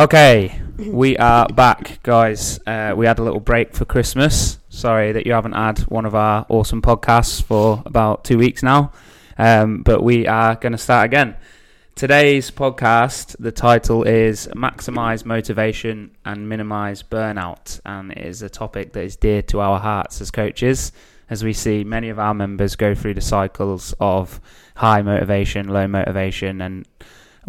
Okay, we are back, guys. We had a little break for Christmas. Sorry that you haven't had one of our awesome podcasts for about 2 weeks now, but we are going to start again. Today's podcast, the title is Maximize Motivation and Minimize Burnout, and it is a topic that is dear to our hearts as coaches, as we see many of our members go through the cycles of high motivation, low motivation, and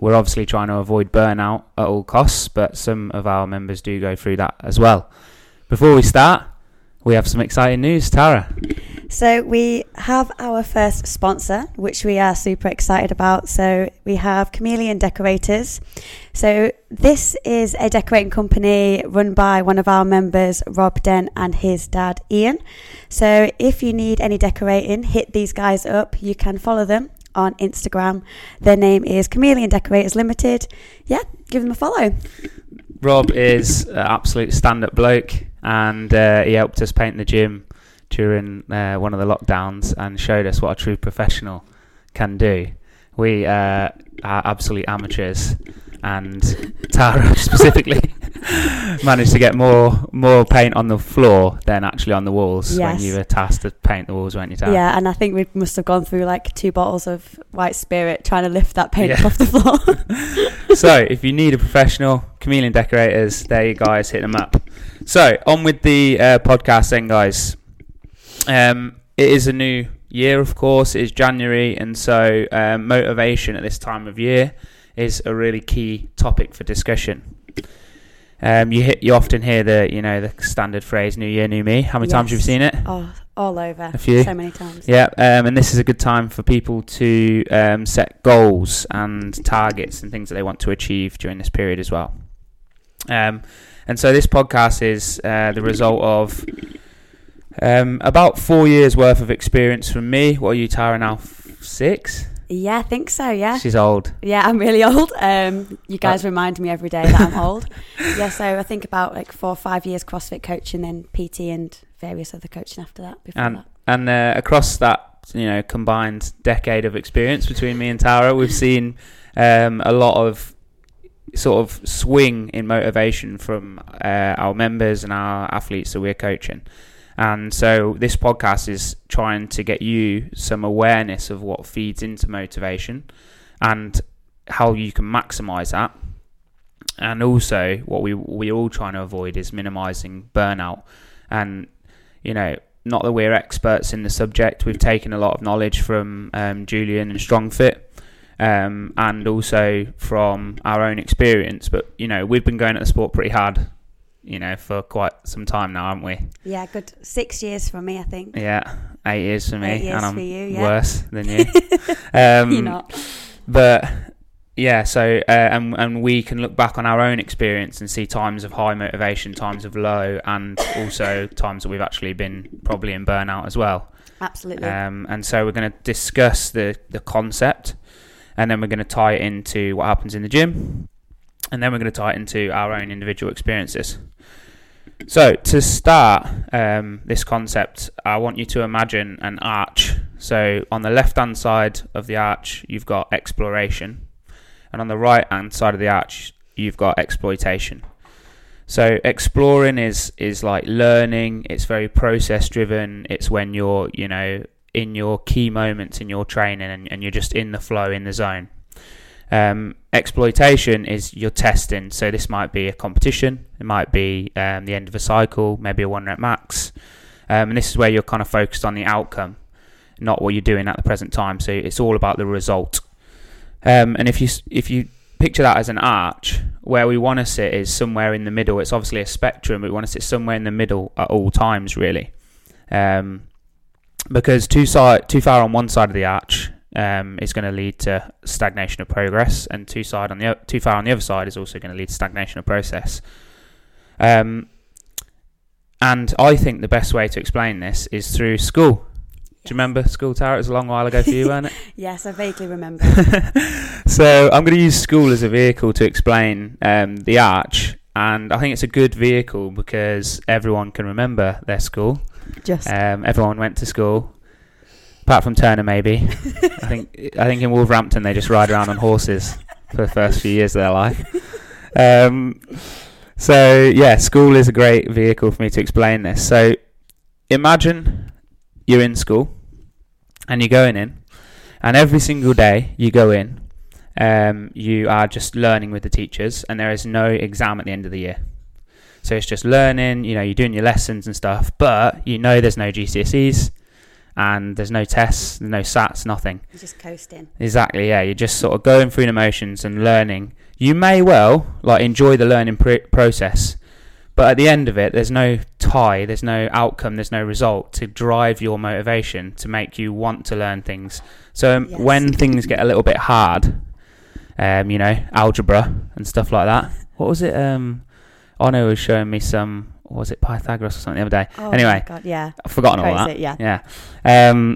we're obviously trying to avoid burnout at all costs, but some of our members do go through that as well. Before we start, we have some exciting news, Tara. So we have our first sponsor, which we are super excited about. So we have Chameleon Decorators. So this is a decorating company run by one of our members, Rob Dent, and his dad, Ian. So if you need any decorating, hit these guys up. You can follow them on Instagram. Their name is Chameleon Decorators Limited. Yeah, give them a follow. Rob is an absolute stand-up bloke, and he helped us paint the gym during one of the lockdowns and showed us what a true professional can do. We are absolute amateurs, and Tara specifically managed to get more paint on the floor than actually on the walls. Yes. When you were tasked to paint the walls, weren't you, Tara? Yeah, and I think we must have gone through like 2 bottles of white spirit trying to lift that paint off the floor. So if you need a professional, Chameleon Decorators, there you guys, hit them up. So on with the podcast then, guys. It is a new year, of course. It is January, and so motivation at this time of year is a really key topic for discussion. You often hear the standard phrase, new year, new me. How many times have you seen it? Oh, all over. A few. So many times. Yeah, and this is a good time for people to set goals and targets and things that they want to achieve during this period as well. And so this podcast is the result of about 4 years worth of experience from me. What are you, Tara, now? 6? Yeah, I think so, yeah. She's old. Yeah, I'm really old. You guys remind me every day that I'm old. Yeah, so I think about like 4 or 5 years CrossFit coaching, then PT and various other coaching after that. And across that, combined decade of experience between me and Tara, we've seen a lot of sort of swing in motivation from our members and our athletes that we're coaching. And so this podcast is trying to get you some awareness of what feeds into motivation and how you can maximize that. And also what we're all trying to avoid is minimizing burnout. And, not that we're experts in the subject. We've taken a lot of knowledge from Julian and StrongFit and also from our own experience. But, we've been going at the sport pretty hard for quite some time now, haven't we? Yeah, good 6 years for me, I think. Yeah, 8 years for me. 8 years, and I'm for you, yeah. Worse than you. You're not. But yeah, so and we can look back on our own experience and see times of high motivation, times of low, and also times that we've actually been probably in burnout as well. Absolutely. And so we're going to discuss the concept, and then we're going to tie it into what happens in the gym. And then we're going to tie it into our own individual experiences. So to start this concept, I want you to imagine an arch. So on the left-hand side of the arch, you've got exploration. And on the right-hand side of the arch, you've got exploitation. So exploring is like learning. It's very process-driven. It's when you're, in your key moments in your training and you're just in the flow, in the zone. Exploitation is your testing. So this might be a competition, it might be the end of a cycle, maybe a 1 rep max, and this is where you're kind of focused on the outcome, not what you're doing at the present time. So it's all about the result. And if you picture that as an arch, where we want to sit is somewhere in the middle. It's obviously a spectrum, but we want to sit somewhere in the middle at all times, really, because too far on one side of the arch is going to lead to stagnation of progress, and too far on the other side is also going to lead to stagnation of process. And I think the best way to explain this is through school. Yes. Do you remember school, Tara? It was a long while ago for you, weren't it? Yes, I vaguely remember. So I'm going to use school as a vehicle to explain the arch, and I think it's a good vehicle because everyone can remember their school. Everyone went to school. Apart from Turner, maybe. I think in Wolverhampton they just ride around on horses for the first few years of their life. So yeah, school is a great vehicle for me to explain this. So imagine you're in school and you're going in, and every single day you go in, you are just learning with the teachers, and there is no exam at the end of the year. So it's just learning, you know, you're doing your lessons and stuff, but you know there's no GCSEs and there's no tests, no SATs, nothing. You're just coasting. Exactly, yeah. You're just sort of going through the motions and learning. You may well, like, enjoy the learning process, but at the end of it, there's no tie, there's no outcome, there's no result to drive your motivation to make you want to learn things. So yes. When things get a little bit hard, you know, algebra and stuff like that. What was it? Ono was showing me some, was it Pythagoras or something the other day? Oh, anyway, God, yeah. I've forgotten all that. Yeah.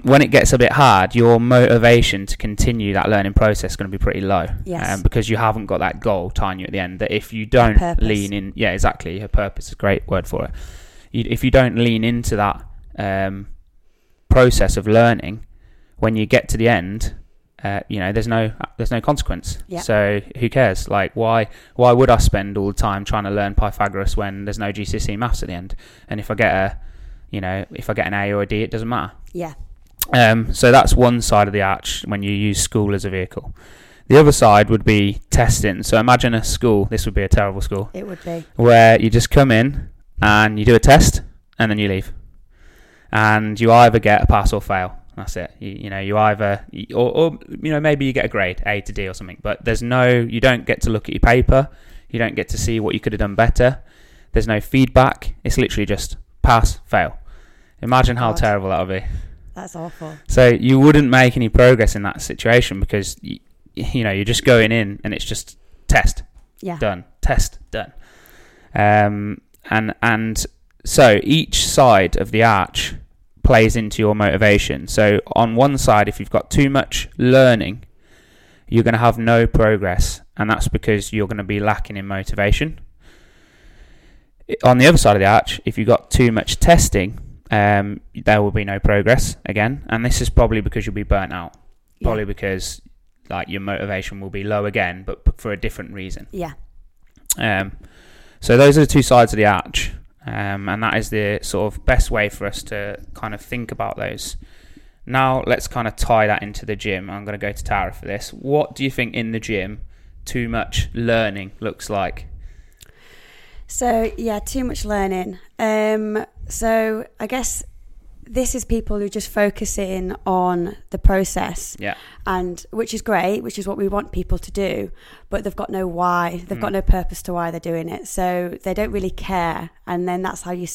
When it gets a bit hard, your motivation to continue that learning process is going to be pretty low. Yes. Because you haven't got that goal tying you at the end, that if you don't lean in, yeah, exactly. Her purpose is a great word for it. If you don't lean into that process of learning, when you get to the end, you know, there's no consequence. Yeah. So who cares? Like, why would I spend all the time trying to learn Pythagoras when there's no GCSE maths at the end? And if I get an A or a D, it doesn't matter. Yeah. So that's one side of the arch when you use school as a vehicle. The other side would be testing. So imagine a school. This would be a terrible school. It would be. Where you just come in and you do a test and then you leave, and you either get a pass or fail. That's it. You maybe you get a grade, A to D or something, but you don't get to look at your paper. You don't get to see what you could have done better. There's no feedback. It's literally just pass, fail. Imagine how terrible that would be. That's awful. So you wouldn't make any progress in that situation because, you're just going in and it's just test. Yeah. Done. Test. Done. And so each side of the arch plays into your motivation. So on one side, if you've got too much learning, you're going to have no progress, and that's because you're going to be lacking in motivation. On the other side of the arch, if you've got too much testing, there will be no progress again, and this is probably because you'll be burnt out. Yeah. Probably because, like, your motivation will be low again, but for a different reason. Yeah. So those are the two sides of the arch. And that is the sort of best way for us to kind of think about those. Now let's kind of tie that into the gym. I'm going to go to Tara for this. What do you think in the gym too much learning looks like? So yeah, too much learning. So I guess this is people who just focus in on the process. Yeah. And which is great, which is what we want people to do, but they've got no why. They've got no purpose to why they're doing it. So they don't really care. And then that's how you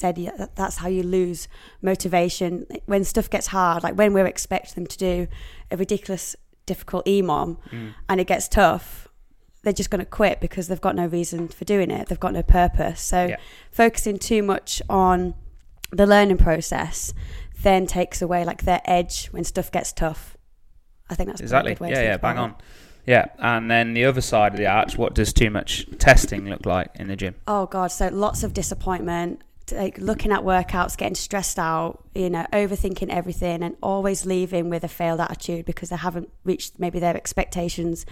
lose motivation. When stuff gets hard, like when we're expecting them to do a ridiculous, difficult EMOM and it gets tough, they're just going to quit because they've got no reason for doing it. They've got no purpose. So focusing too much on the learning process then takes away, like, their edge when stuff gets tough. I think that's exactly a good way to think about it. Yeah, and then the other side of the arch, what does too much testing look like in the gym? Oh God, so lots of disappointment, like looking at workouts, getting stressed out, overthinking everything, and always leaving with a failed attitude because they haven't reached maybe their expectations,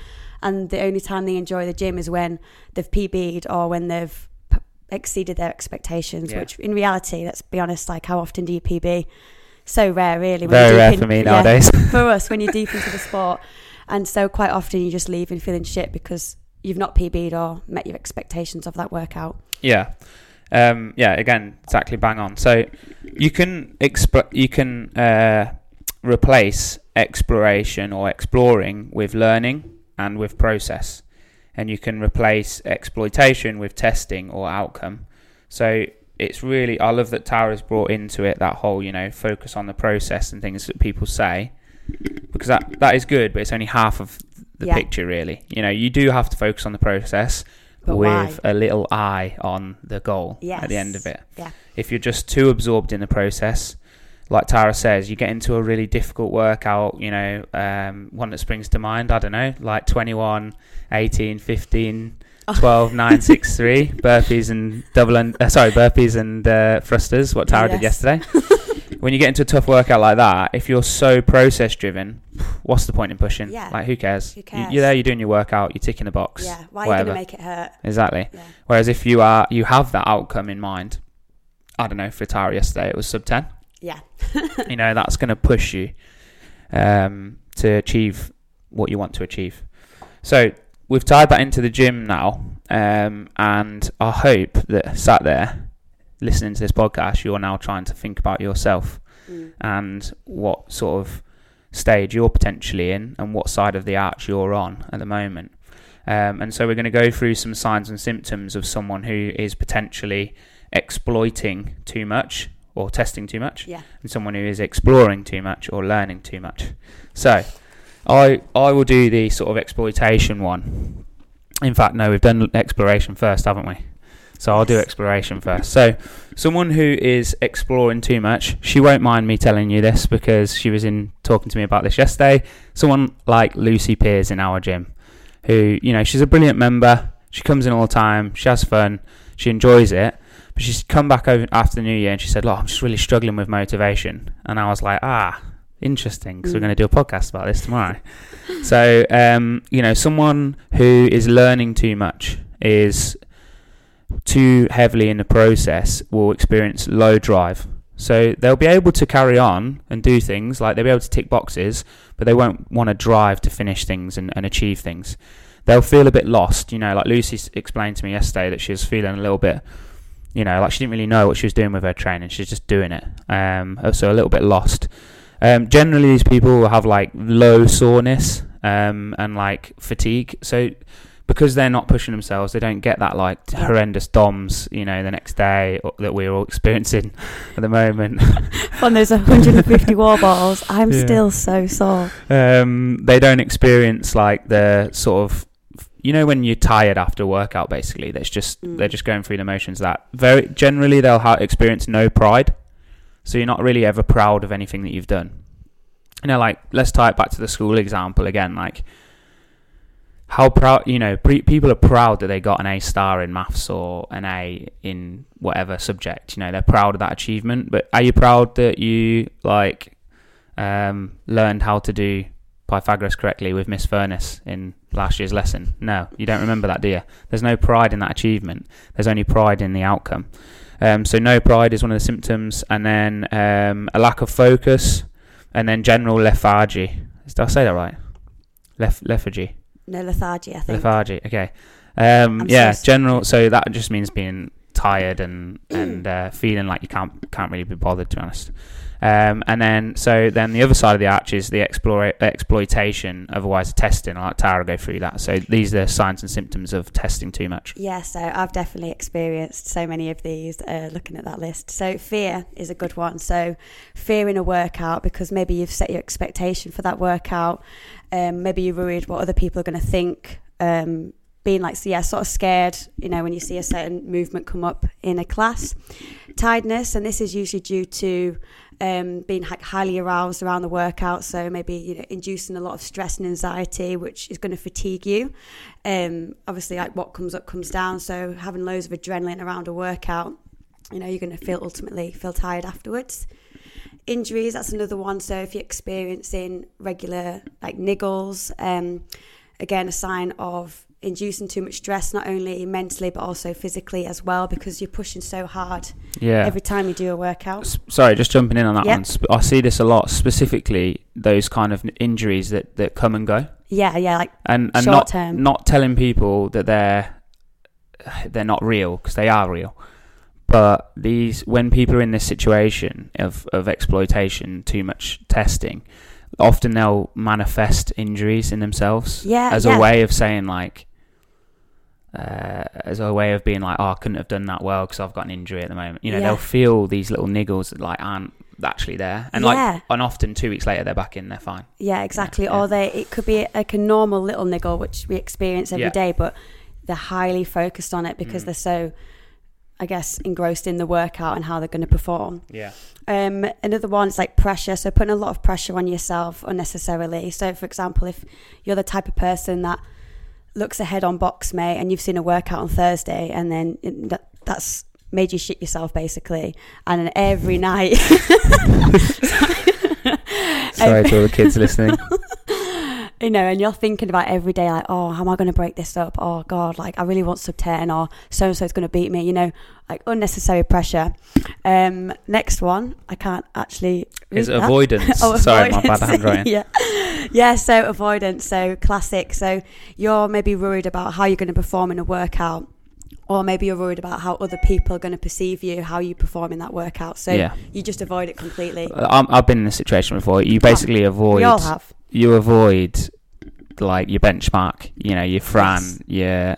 and the only time they enjoy the gym is when they've PB'd or when they've exceeded their expectations. Yeah. Which in reality, let's be honest, like, how often do you PB? So rare, really. Very rare for me nowadays. For us, when you're deep into the sport, and so quite often you just leave and feeling shit because you've not PB'd or met your expectations of that workout. Again, exactly, bang on. So you can replace exploration or exploring with learning and with process. And you can replace exploitation with testing or outcome. So it's really, I love that Tara's brought into it that whole, focus on the process and things that people say, because that is good, but it's only half of the picture, really. You do have to focus on the process, but with a little eye on the goal at the end of it. Yeah. If you're just too absorbed in the process, like Tara says, you get into a really difficult workout, one that springs to mind, I don't know, like 21, 18, 15, 12, 9, 6, 3, burpees and thrusters, what Tara did yesterday. when you get into a tough workout like that, if you're so process driven, what's the point in pushing? Yeah. Like, who cares? Who cares? You're there, you're doing your workout, you're ticking a box. Yeah. Why are you going to make it hurt? Exactly. Yeah. Whereas if you have that outcome in mind, I don't know, for Tara yesterday, it was sub 10. Yeah. You know, that's going to push you to achieve what you want to achieve. So we've tied that into the gym now. And I hope that sat there listening to this podcast, you're now trying to think about yourself and what sort of stage you're potentially in and what side of the arch you're on at the moment. And so we're going to go through some signs and symptoms of someone who is potentially exploiting too much or testing too much, and someone who is exploring too much or learning too much. So I will do the sort of exploitation one. In fact, no, we've done exploration first, haven't we? So I'll do exploration first. So someone who is exploring too much, she won't mind me telling you this because she was in talking to me about this yesterday. Someone like Lucy Pierce in our gym, who, you know, she's a brilliant member. She comes in all the time. She has fun. She enjoys it. But she's come back over after the new year and she said, I'm just really struggling with motivation. And I was like, interesting, because we're going to do a podcast about this tomorrow. So, you know, someone who is learning too much, is too heavily in the process, will experience low drive. So they'll be able to carry on and do things, like they'll be able to tick boxes, but they won't want to drive to finish things and achieve things. They'll feel a bit lost, you know, like Lucy explained to me yesterday that she was feeling a little bit, you know, like she didn't really know what she was doing with her training. She's just doing it. So a little bit lost. Generally, these people will have like low soreness and like fatigue. So because they're not pushing themselves, they don't get that like horrendous DOMS, you know, the next day that we're all experiencing at the moment. On those 150 wall balls, I'm still so sore. They don't experience like the sort of, you know, when you're tired after a workout, basically, that's just they're just going through the motions. That very generally they'll experience no pride. So you're not really ever proud of anything that you've done. You know, like, let's tie it back to the school example again. Like, how proud, you know, people are proud that they got an A-star in maths or an A in whatever subject. You know, they're proud of that achievement. But are you proud that you, like, learned how to do Pythagoras correctly with Miss Furness in last year's lesson? No, you don't remember that, do you? There's no pride in that achievement. There's only pride in the outcome. So no pride is one of the symptoms, and then a lack of focus, and then general lethargy. Did I say that right? Lethargy. No, lethargy, I think. Lethargy, okay. General. So that just means being tired and feeling like you can't really be bothered, to be honest. And then the other side of the arch is the exploitation, otherwise testing. I'll let Tara go through that. So these are signs and symptoms of testing too much. Yeah, so I've definitely experienced so many of these looking at that list. So fear is a good one. So fear in a workout, because maybe you've set your expectation for that workout. Maybe you're worried what other people are going to think. Being like, sort of scared, you know, when you see a certain movement come up in a class. Tiredness, and this is usually due to being highly aroused around the workout, so maybe, you know, inducing a lot of stress and anxiety, which is going to fatigue you. Obviously, like, what comes up comes down, so having loads of adrenaline around a workout, you know, you're going to ultimately feel tired afterwards. Injuries, that's another one. So if you're experiencing regular, like, niggles, again, a sign of inducing too much stress, not only mentally but also physically as well, because you're pushing so hard every time you do a workout. Sorry, just jumping in on that one. I see this a lot, specifically those kind of injuries that come and go. Like, and short term. Not telling people that they're not real, because they are real. But these, when people are in this situation of exploitation, too much testing, often they'll manifest injuries in themselves as a way of saying, like, as a way of being like, I couldn't have done that well because I've got an injury at the moment. You know, they'll feel these little niggles that, like, aren't actually there, and and often 2 weeks later they're back in, they're fine. Yeah, exactly. You know? Or it could be like a normal little niggle which we experience every day, but they're highly focused on it because they're so, I guess, engrossed in the workout and how they're going to perform. Another one is like pressure. So putting a lot of pressure on yourself unnecessarily. So for example, if you're the type of person that looks ahead on Box May and you've seen a workout on Thursday, and then that's made you shit yourself basically. And then every night sorry to all the kids listening. You know, and you're thinking about every day, like, oh, how am I going to break this up? Oh, God, like, I really want sub 10, or so-and-so's going to beat me, you know, like, unnecessary pressure. Next one, I can't actually... Is it avoidance? Oh, avoidance. Sorry, my bad handwriting. Yeah, so avoidance, so classic. So you're maybe worried about how you're going to perform in a workout, or maybe you're worried about how other people are going to perceive you, how you perform in that workout. So you just avoid it completely. I've been in this situation before. You basically avoid... We all have. You avoid, like, your benchmark, you know, your Fran, your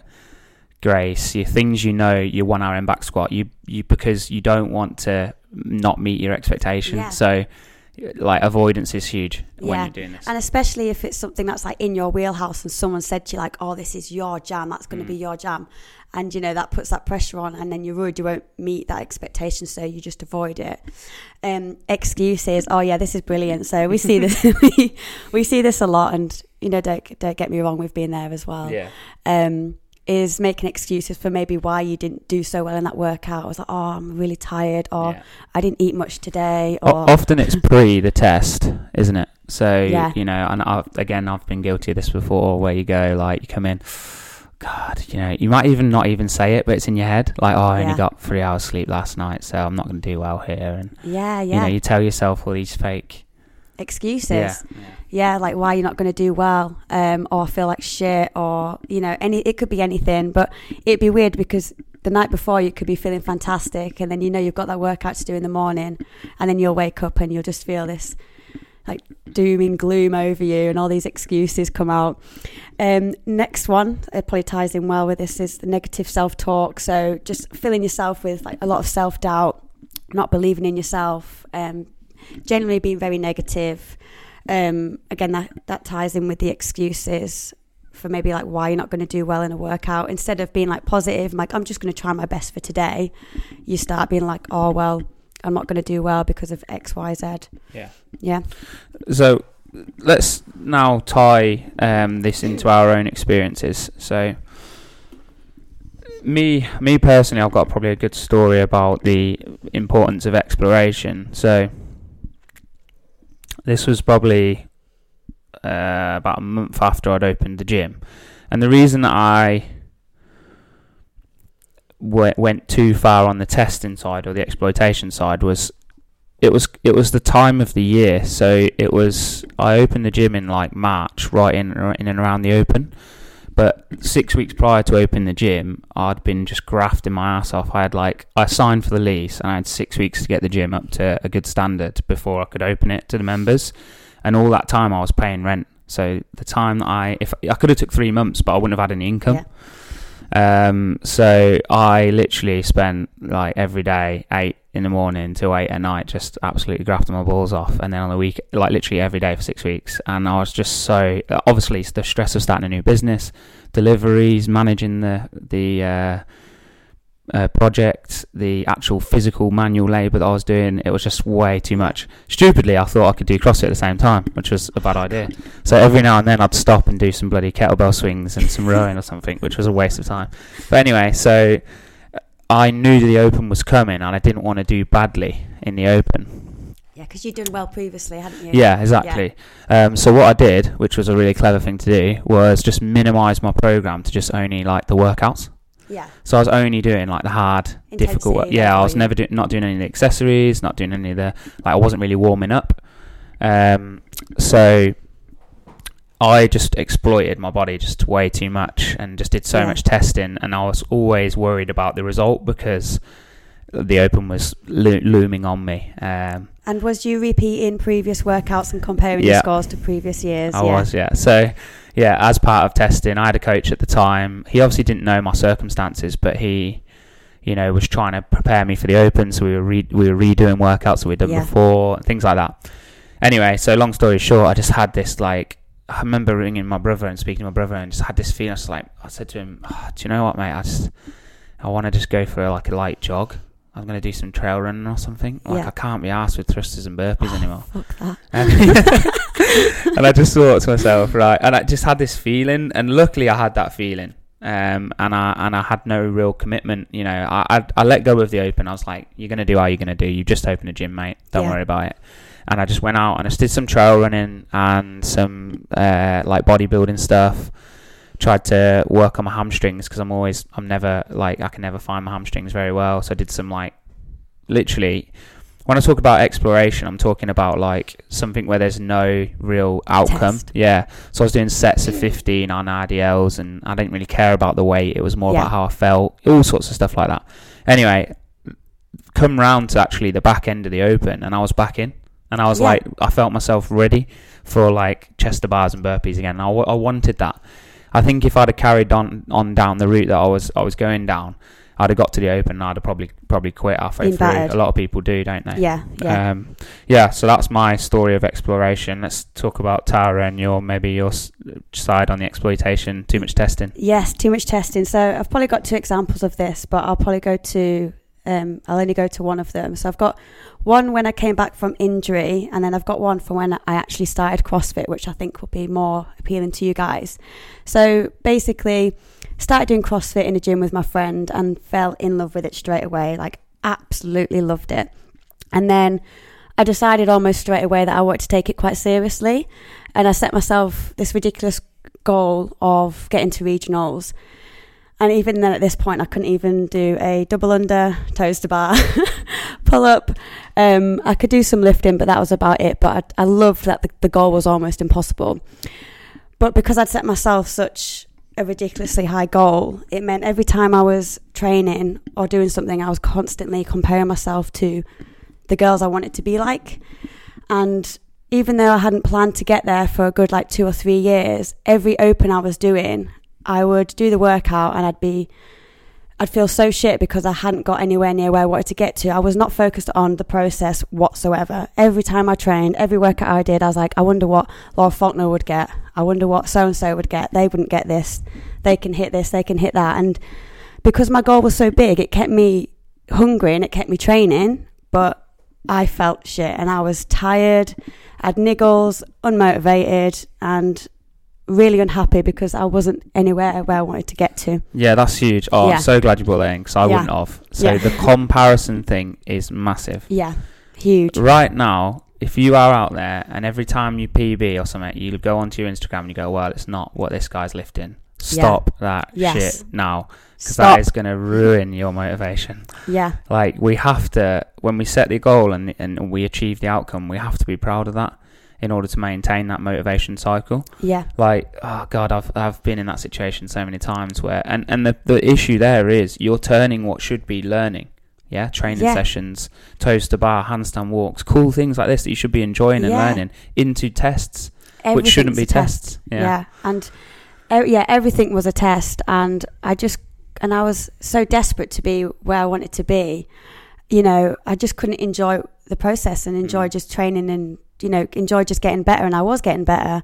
Grace, your things, you know, your 1RM back squat, you because you don't want to not meet your expectation. Yeah. So, like, avoidance is huge when you're doing this. And especially if it's something that's, like, in your wheelhouse and someone said to you, like, oh, this is your jam, that's going to be your jam. And, you know, that puts that pressure on, and then you're worried you won't meet that expectation, so you just avoid it. Excuses. Oh, yeah, this is brilliant. So we see this we see this a lot, and, you know, don't get me wrong, we've been there as well. Yeah. Is making excuses for maybe why you didn't do so well in that workout. I was like, oh, I'm really tired, or I didn't eat much today. Or often it's pre the test, isn't it? So, you know, and I've been guilty of this before, where you go, like, you come in... God, you know, you might even not even say it, but it's in your head. Like, oh, I only got 3 hours sleep last night, so I'm not going to do well here. And you know, you tell yourself all these fake excuses. Yeah, like why you're not going to do well, or feel like shit, or, you know, it could be anything. But it'd be weird because the night before you could be feeling fantastic, and then you know you've got that workout to do in the morning, and then you'll wake up and you'll just feel this, like, doom and gloom over you, and all these excuses come out. Next one, it probably ties in well with this, is the negative self-talk. So just filling yourself with, like, a lot of self-doubt, not believing in yourself, generally being very negative. Again, that ties in with the excuses for maybe, like, why you're not going to do well in a workout. Instead of being, like, positive, like, I'm just going to try my best for today, you start being like, oh, well, I'm not going to do well because of X, Y, Z. Yeah. So let's now tie this into our own experiences. So me personally, I've got probably a good story about the importance of exploration. So this was probably about a month after I'd opened the gym. And the reason that I went too far on the testing side or the exploitation side was it was the time of the year. So it was, I opened the gym in, like, March, right in and around the open, but 6 weeks prior to opening the gym, I'd been just grafting my ass off. I signed for the lease, and I had 6 weeks to get the gym up to a good standard before I could open it to the members, and all that time I was paying rent. So the time that I could have took 3 months, but I wouldn't have had any income. So I literally spent, like, every day 8 in the morning to 8 at night just absolutely grafting my balls off, and then on the week, like, literally every day for 6 weeks. And I was just so, obviously it's the stress of starting a new business, deliveries, managing the project, the actual physical manual labor that I was doing. It was just way too much. Stupidly, I thought I could do CrossFit at the same time, which was a bad idea. So every now and then I'd stop and do some bloody kettlebell swings and some rowing or something, which was a waste of time. But anyway, so I knew the open was coming, and I didn't want to do badly in the open. Yeah, because you'd done well previously, hadn't you? Yeah, exactly. Yeah. So what I did, which was a really clever thing to do, was just minimize my program to just only, like, the workouts. Yeah. So I was only doing, like, the hard, difficult work. Yeah, I was never not doing any of the accessories, not doing any of the, like, I wasn't really warming up. So I just exploited my body just way too much, and just did so much testing, and I was always worried about the result because the open was looming on me. And was you repeating previous workouts and comparing your scores to previous years? I was. So, as part of testing, I had a coach at the time. He obviously didn't know my circumstances, but he, you know, was trying to prepare me for the open. So we were redoing workouts that we'd done before, things like that. Anyway, so long story short, I just had this, like, I remember ringing my brother and speaking to my brother, and just had this feeling. I said to him, oh, do you know what, mate? I want to just go for a light jog. I'm going to do some trail running or something. Like, I can't be arsed with thrusters and burpees anymore. Fuck that. And I just thought to myself, right. And I just had this feeling. And luckily I had that feeling. And I had no real commitment. You know, I let go of the open. I was like, you're gonna do how you're gonna do. You just opened a gym, mate. Don't worry about it. And I just went out and I just did some trail running and some like bodybuilding stuff. Tried to work on my hamstrings because I can never find my hamstrings very well. So I did some literally. When I talk about exploration, I'm talking about something where there's no real outcome. Test. Yeah. So I was doing sets of 15 on RDLs and I didn't really care about the weight. It was more about how I felt, all sorts of stuff like that. Anyway, come round to actually the back end of the open and I was back in. And I was I felt myself ready for chest to bars and burpees again. And I wanted that. I think if I'd have carried on down the route that I was going down, I'd have got to the open and I'd have probably quit halfway through. A lot of people do, don't they? Yeah, yeah. So that's my story of exploration. Let's talk about Tara and your side on the exploitation, too much testing. Yes, too much testing. So I've probably got two examples of this, but I'll probably go to, I'll only go to one of them. So I've got one when I came back from injury, and then I've got one from when I actually started CrossFit, which I think will be more appealing to you guys. So basically, started doing CrossFit in a gym with my friend and fell in love with it straight away, absolutely loved it. And then I decided almost straight away that I wanted to take it quite seriously. And I set myself this ridiculous goal of getting to regionals. And even then at this point, I couldn't even do a double under, toes to bar, pull up. I could do some lifting, but that was about it. But I loved that the goal was almost impossible. But because I'd set myself such a ridiculously high goal, it meant every time I was training or doing something, I was constantly comparing myself to the girls I wanted to be like. And even though I hadn't planned to get there for a good 2 or 3 years, every open I was doing, I would do the workout and I'd feel so shit because I hadn't got anywhere near where I wanted to get to. I was not focused on the process whatsoever. Every time I trained, every workout I did, I was like, I wonder what Laura Faulkner would get. I wonder what so-and-so would get. They wouldn't get this. They can hit this. They can hit that. And because my goal was so big, it kept me hungry and it kept me training, but I felt shit and I was tired. I had niggles, unmotivated, and really unhappy because I wasn't anywhere where I wanted to get to. Yeah, that's huge. Oh, yeah. I'm so glad you brought that in because I wouldn't have. So the comparison thing is massive. Yeah, huge. Right now, if you are out there and every time you PB or something, you go onto your Instagram and you go, well, it's not what this guy's lifting. Stop that shit now because that is going to ruin your motivation. Yeah. We have to, when we set the goal and we achieve the outcome, we have to be proud of that in order to maintain that motivation cycle. Yeah. Oh God, I've been in that situation so many times where, and the issue there is you're turning what should be learning. Yeah. Training sessions, toes to bar, handstand walks, cool things like this that you should be enjoying and learning into tests, which shouldn't be tests. Yeah. And everything was a test. And I was so desperate to be where I wanted to be, I just couldn't enjoy the process and enjoy just training and, enjoy just getting better. And I was getting better,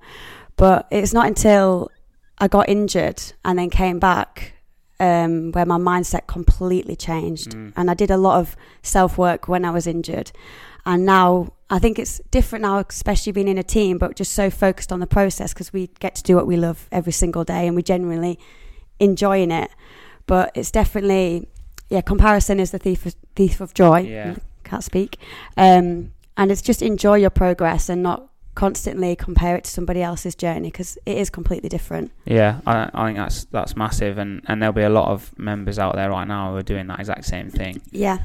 but it's not until I got injured and then came back where my mindset completely changed. And I did a lot of self-work when I was injured, and now I think it's different now, especially being in a team, but just so focused on the process because we get to do what we love every single day and we're genuinely enjoying it. But it's definitely comparison is the thief of joy. Can't speak. And it's just enjoy your progress and not constantly compare it to somebody else's journey because it is completely different. Yeah, I think that's massive, and there'll be a lot of members out there right now who are doing that exact same thing. Yeah.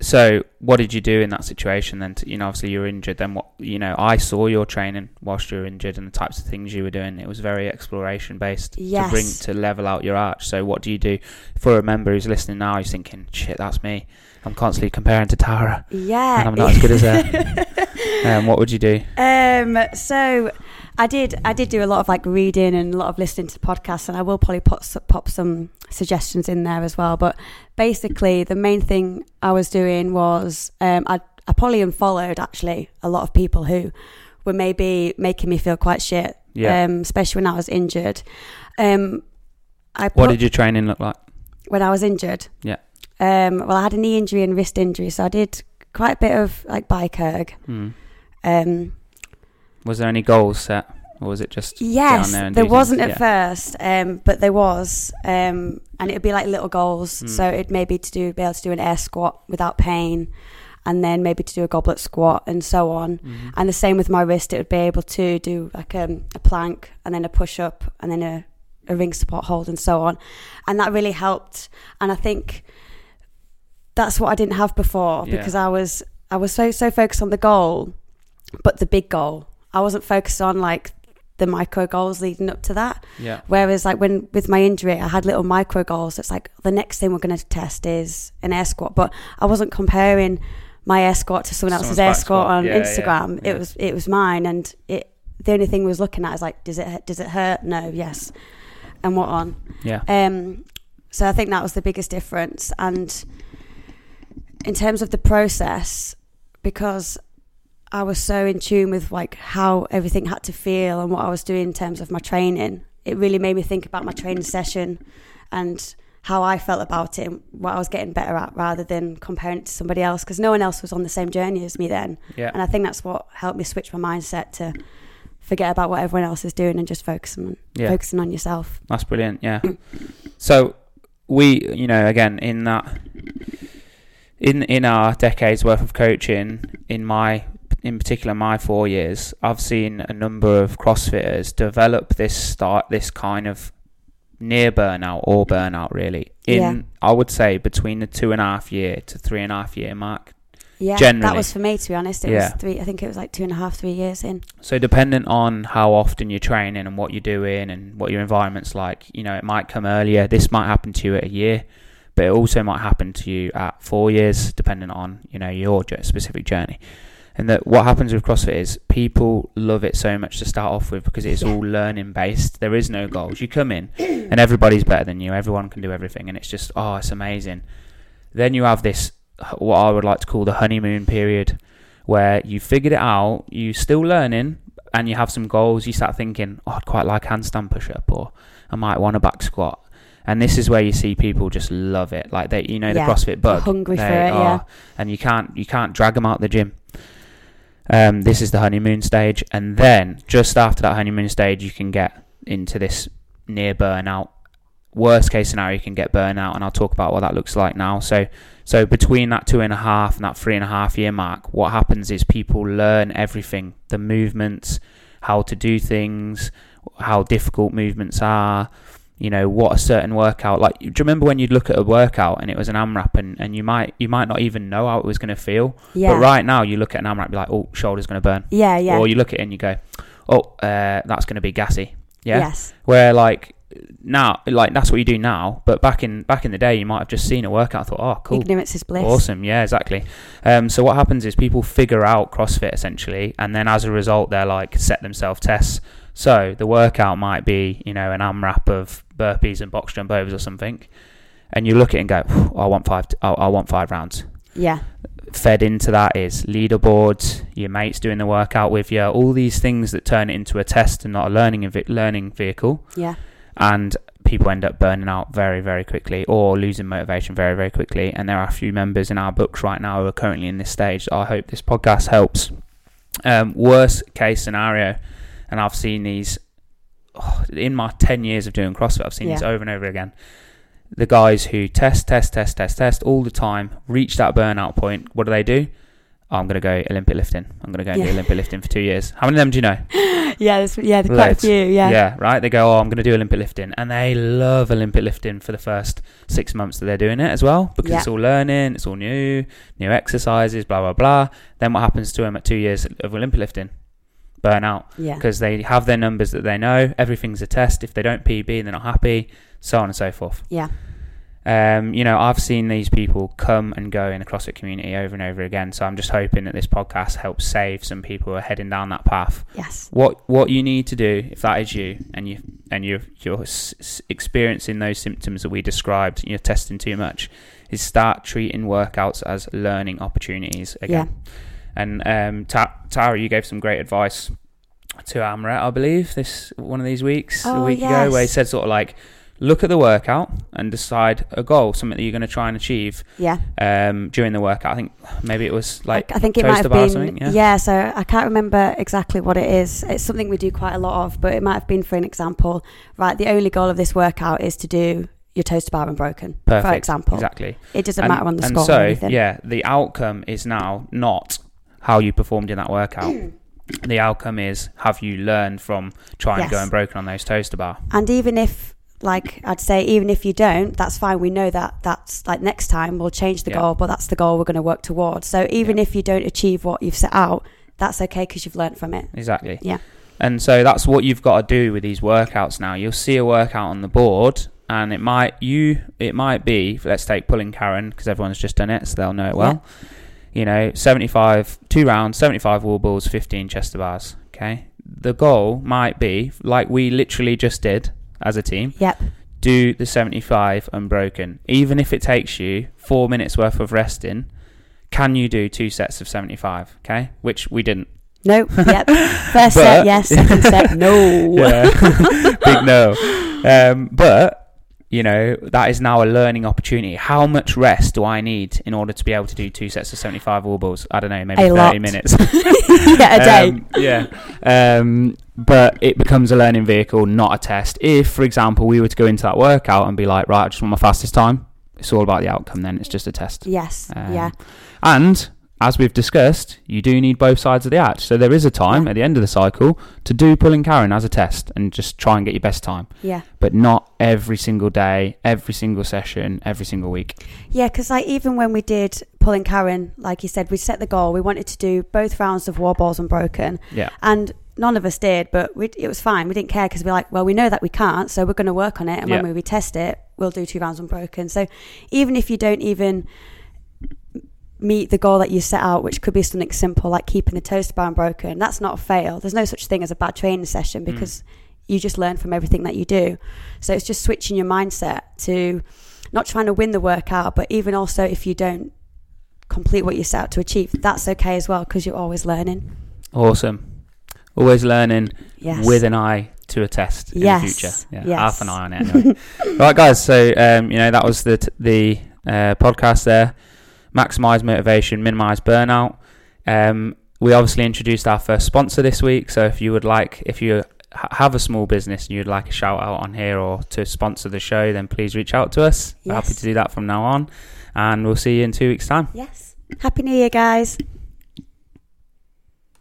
So what did you do in that situation then? Obviously you were injured. Then what? I saw your training whilst you were injured and the types of things you were doing. It was very exploration based to level out your arch. So what do you do for a member who's listening now? Who's thinking, shit, that's me. I'm constantly comparing to Tara. Yeah, and I'm not as good as her. What would you do? So I did do a lot of reading and a lot of listening to podcasts, and I will probably pop some suggestions in there as well. But basically, the main thing I was doing was I probably unfollowed actually a lot of people who were maybe making me feel quite shit. Yeah. Especially when I was injured. What did your training look like when I was injured? Yeah. Well, I had a knee injury and wrist injury, so I did quite a bit of bike erg. Was there any goals set? Or was it just down there? Yes, there wasn't at first, but there was. And it would be like little goals. Mm. So it maybe to do, be able to do an air squat without pain, and then maybe to do a goblet squat and so on. Mm-hmm. And the same with my wrist. It would be able to do like a plank and then a push-up and then a ring support hold and so on. And that really helped. And I think that's what I didn't have before because I was so focused on the goal, but the big goal. I wasn't focused on like the micro goals leading up to that. Yeah. Whereas like when with my injury, I had little micro goals. It's like the next thing we're going to test is an air squat, but I wasn't comparing my air squat to someone else's air squat on Instagram. Yeah. It was mine, and the only thing I was looking at is like, does it hurt? No, yes, and what on? Yeah. So I think that was the biggest difference, and in terms of the process, because I was so in tune with like how everything had to feel and what I was doing in terms of my training. It really made me think about my training session and how I felt about it and what I was getting better at, rather than comparing it to somebody else, because no one else was on the same journey as me then. Yeah. And I think that's what helped me switch my mindset to forget about what everyone else is doing and just focusing on yourself. That's brilliant, yeah. So we, you know, again, in that, in our decades worth of coaching, in particular my 4 years, I've seen a number of CrossFitters develop this kind of near burnout or burnout really in I would say between the 2.5 year to 3.5 year mark. Yeah, generally. That was for me, to be honest. It was three. I think it was like 2.5, 3 years in. So dependent on how often you're training and what you're doing and what your environment's like, you know, it might come earlier. This might happen to you at a year, but it also might happen to you at 4 years, depending on, you know, your specific journey. And that what happens with CrossFit is people love it so much to start off with because it's all learning based. There is no goals. You come in and everybody's better than you. Everyone can do everything. And it's just, oh, it's amazing. Then you have this, what I would like to call the honeymoon period, where you figured it out, you're still learning and you have some goals. You start thinking, oh, I'd quite like handstand push up, or I might want a back squat. And this is where you see people just love it. Like they, you know, the CrossFit bug. Hungry for it, yeah. And you can't drag them out the gym. This is the honeymoon stage, and then just after that honeymoon stage you can get into this near burnout. Worst case scenario, you can get burnout, and I'll talk about what that looks like now. So between that 2.5 and that 3.5 year mark, what happens is people learn everything, the movements, how to do things, how difficult movements are, you know, what a certain workout, like, do you remember when you'd look at a workout and it was an AMRAP and you might not even know how it was going to feel, but right now you look at an AMRAP and be like, oh, shoulder's going to burn, or you look at it and you go, oh, that's going to be gassy, where like now, like that's what you do now, but back in the day you might have just seen a workout and thought, oh, cool, ignorance is bliss, awesome, yeah, exactly. So what happens is people figure out CrossFit essentially, and then as a result they're like set themselves tests. So the workout might be, you know, an AMRAP of burpees and box jump overs or something, and you look at it and go, I want five rounds. Yeah. Fed into that is leaderboards, your mates doing the workout with you, all these things that turn it into a test and not a learning vehicle. Yeah. And people end up burning out very, very quickly, or losing motivation very, very quickly. And there are a few members in our books right now who are currently in this stage. So I hope this podcast helps. Worst case scenario. And I've seen these in my 10 years of doing CrossFit. I've seen these over and over again. The guys who test all the time, reach that burnout point. What do? Oh, I'm going to go Olympic lifting. I'm going to go and do Olympic lifting for 2 years. How many of them do you know? There's quite a few. Yeah, right. They go, oh, I'm going to do Olympic lifting. And they love Olympic lifting for the first 6 months that they're doing it as well, because it's all learning. It's all new exercises, blah, blah, blah. Then what happens to them at 2 years of Olympic lifting? Burnout, because they have their numbers that they know, everything's a test. If they don't PB, they're not happy, so on and so forth. You know, I've seen these people come and go in the CrossFit community over and over again, so I'm just hoping that this podcast helps save some people who are heading down that path. What you need to do, if that is you and you're experiencing those symptoms that we described, you're testing too much, is start treating workouts as learning opportunities again. And Tara, you gave some great advice to Amret, I believe, one of these weeks, a week ago, where he said sort of like, look at the workout and decide a goal, something that you're going to try and achieve during the workout. I think maybe it was like I think it might have been, so I can't remember exactly what it is. It's something we do quite a lot of, but it might have been, for an example, right, the only goal of this workout is to do your toaster bar unbroken. Perfect. For example. Exactly. It doesn't matter on the score or anything. Yeah, the outcome is now not how you performed in that workout. The outcome is, have you learned from trying to go unbroken on those toaster bar? And even if, like I'd say, even if you don't, that's fine. We know that that's like next time we'll change the goal, but that's the goal we're going to work towards. So even if you don't achieve what you've set out, that's okay because you've learned from it. Exactly. Yeah. And so that's what you've got to do with these workouts now. You'll see a workout on the board, and it might be, let's take pulling Karen because everyone's just done it, so they'll know it well. Yeah. You know, 75, 2 rounds, 75 wall balls, 15 chest bars, okay? The goal might be, like we literally just did as a team, do the 75 unbroken. Even if it takes you 4 minutes worth of resting, can you do 2 sets of 75, okay? Which we didn't. No, First set, yes. Second set, no. Big no. But... you know, that is now a learning opportunity. How much rest do I need in order to be able to do 2 sets of 75 wall balls? I don't know, maybe 30 minutes. A day. But it becomes a learning vehicle, not a test. If, for example, we were to go into that workout and be like, right, I just want my fastest time. It's all about the outcome then. It's just a test. Yes, And as we've discussed, you do need both sides of the act. So there is a time at the end of the cycle to do pulling Karen as a test and just try and get your best time. Yeah. But not every single day, every single session, every single week. Yeah, because like even when we did pulling Karen, like you said, we set the goal. We wanted to do both rounds of wall balls unbroken. Yeah. And none of us did, but it was fine. We didn't care because we're like, well, we know that we can't, so we're going to work on it. And when we retest it, we'll do 2 rounds unbroken. So even if you don't even... meet the goal that you set out, which could be something simple like keeping the toaster bar unbroken, that's not a fail. There's no such thing as a bad training session because you just learn from everything that you do. So it's just switching your mindset to not trying to win the workout, but even also if you don't complete what you set out to achieve, that's okay as well because you're always learning. Awesome. Always learning with an eye to a test in the future. Half an eye on it anyway. Right, guys, so you know, that was the podcast there. Maximise motivation, minimise burnout. We obviously introduced our first sponsor this week, so if you have a small business and you'd like a shout out on here or to sponsor the show, then please reach out to us. We're happy to do that from now on, and we'll see you in 2 weeks' time. Yes. Happy New Year, guys.